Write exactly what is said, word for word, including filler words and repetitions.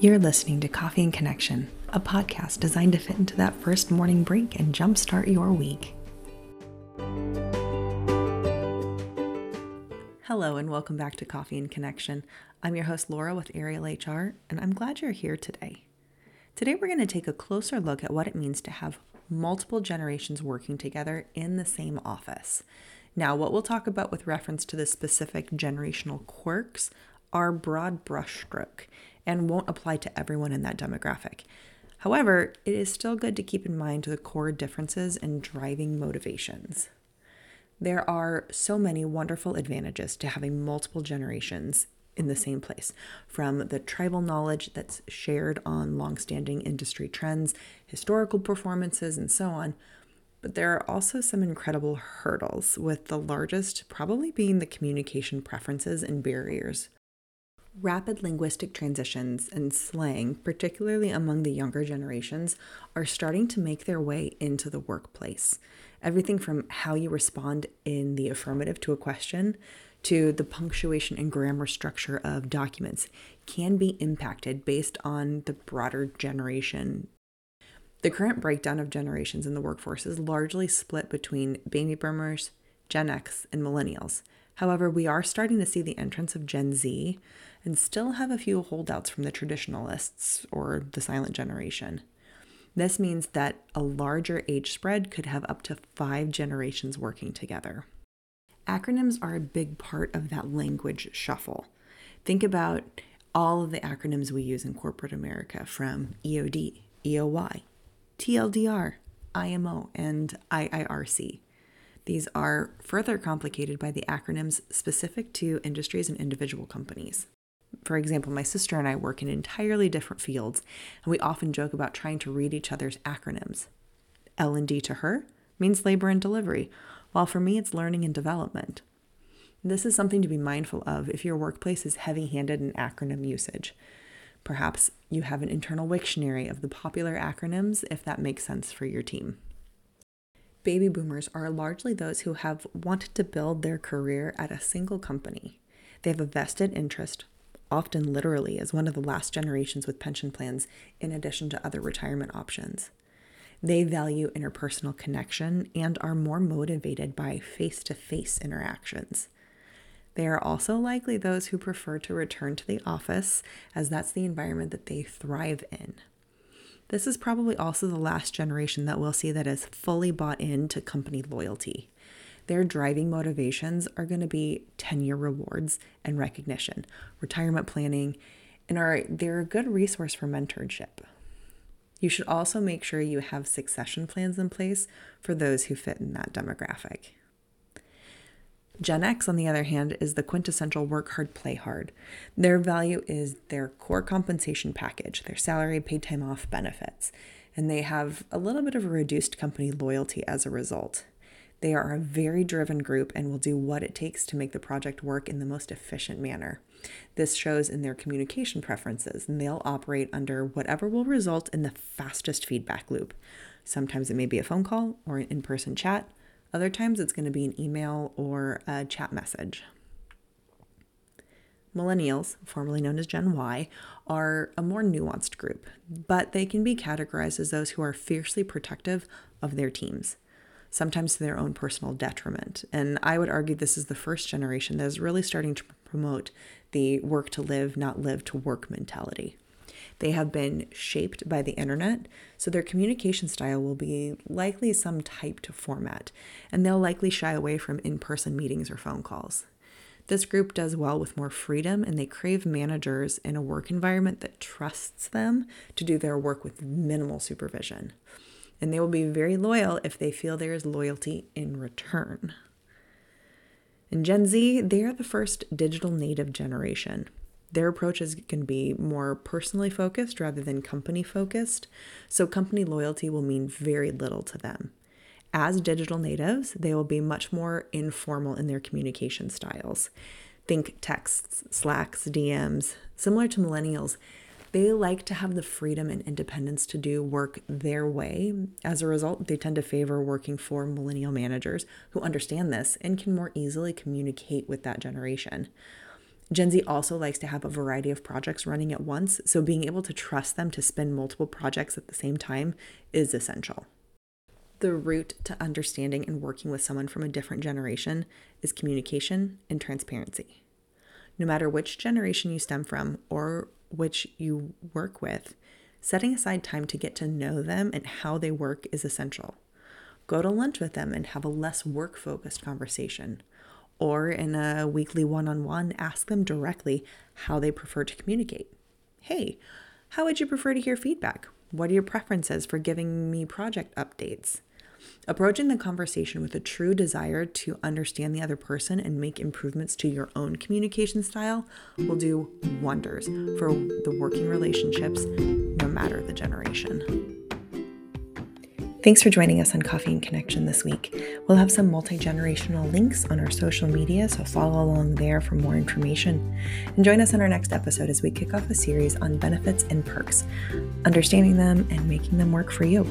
You're listening to Coffee and Connection, a podcast designed to fit into that first morning break and jumpstart your week. Hello and welcome back to Coffee and Connection. I'm your host Laura with Ariel H R, and I'm glad you're here today. Today we're going to take a closer look at what it means to have multiple generations working together in the same office. Now, what we'll talk about with reference to the specific generational quirks are broad brushstroke and won't apply to everyone in that demographic. However, it is still good to keep in mind the core differences and driving motivations. There are so many wonderful advantages to having multiple generations in the same place, from the tribal knowledge that's shared on long-standing industry trends, historical performances, and so on. But there are also some incredible hurdles, with the largest probably being the communication preferences and barriers. Rapid linguistic transitions and slang, particularly among the younger generations, are starting to make their way into the workplace. Everything from how you respond in the affirmative to a question to the punctuation and grammar structure of documents can be impacted based on the broader generation. The current breakdown of generations in the workforce is largely split between baby boomers, Gen X, and millennials. However, we are starting to see the entrance of Gen Z and still have a few holdouts from the traditionalists or the silent generation. This means that a larger age spread could have up to five generations working together. Acronyms are a big part of that language shuffle. Think about all of the acronyms we use in corporate America, from E O D, E O Y, T L D R, I M O, and I I R C. These are further complicated by the acronyms specific to industries and individual companies. For example, my sister and I work in entirely different fields, and we often joke about trying to read each other's acronyms. L and D to her means labor and delivery, while for me it's learning and development. This is something to be mindful of if your workplace is heavy-handed in acronym usage. Perhaps you have an internal Wiktionary of the popular acronyms, if that makes sense for your team. Baby boomers are largely those who have wanted to build their career at a single company. They have a vested interest, often literally, as one of the last generations with pension plans, in addition to other retirement options. They value interpersonal connection and are more motivated by face-to-face interactions. They are also likely those who prefer to return to the office, as that's the environment that they thrive in. This is probably also the last generation that we'll see that is fully bought into company loyalty. Their driving motivations are going to be tenure rewards and recognition, retirement planning, and are they're a good resource for mentorship. You should also make sure you have succession plans in place for those who fit in that demographic. Gen X, on the other hand, is the quintessential work hard, play hard. Their value is their core compensation package, their salary, paid time off, benefits, and they have a little bit of a reduced company loyalty as a result. They are a very driven group and will do what it takes to make the project work in the most efficient manner. This shows in their communication preferences, and they'll operate under whatever will result in the fastest feedback loop. Sometimes it may be a phone call or an in-person chat. Other times it's going to be an email or a chat message. Millennials, formerly known as Gen Y, are a more nuanced group, but they can be categorized as those who are fiercely protective of their teams, sometimes to their own personal detriment. And I would argue this is the first generation that is really starting to promote the work to live, not live to work mentality. They have been shaped by the internet, so their communication style will be likely some type to format, and they'll likely shy away from in-person meetings or phone calls. This group does well with more freedom, and they crave managers in a work environment that trusts them to do their work with minimal supervision. And they will be very loyal if they feel there is loyalty in return. In Gen Z, they are the first digital native generation. Their approaches can be more personally focused rather than company focused, so company loyalty will mean very little to them. As digital natives, they will be much more informal in their communication styles. Think texts, Slacks, D Ms. Similar to millennials, they like to have the freedom and independence to do work their way. As a result, they tend to favor working for millennial managers who understand this and can more easily communicate with that generation. Gen Z also likes to have a variety of projects running at once, so being able to trust them to spin multiple projects at the same time is essential. The route to understanding and working with someone from a different generation is communication and transparency. No matter which generation you stem from or which you work with, setting aside time to get to know them and how they work is essential. Go to lunch with them and have a less work-focused conversation. Or in a weekly one-on-one, ask them directly how they prefer to communicate. Hey, how would you prefer to hear feedback? What are your preferences for giving me project updates? Approaching the conversation with a true desire to understand the other person and make improvements to your own communication style will do wonders for the working relationships, no matter the generation. Thanks for joining us on Coffee and Connection this week. We'll have some multi-generational links on our social media, so follow along there for more information. And join us on our next episode as we kick off a series on benefits and perks, understanding them and making them work for you.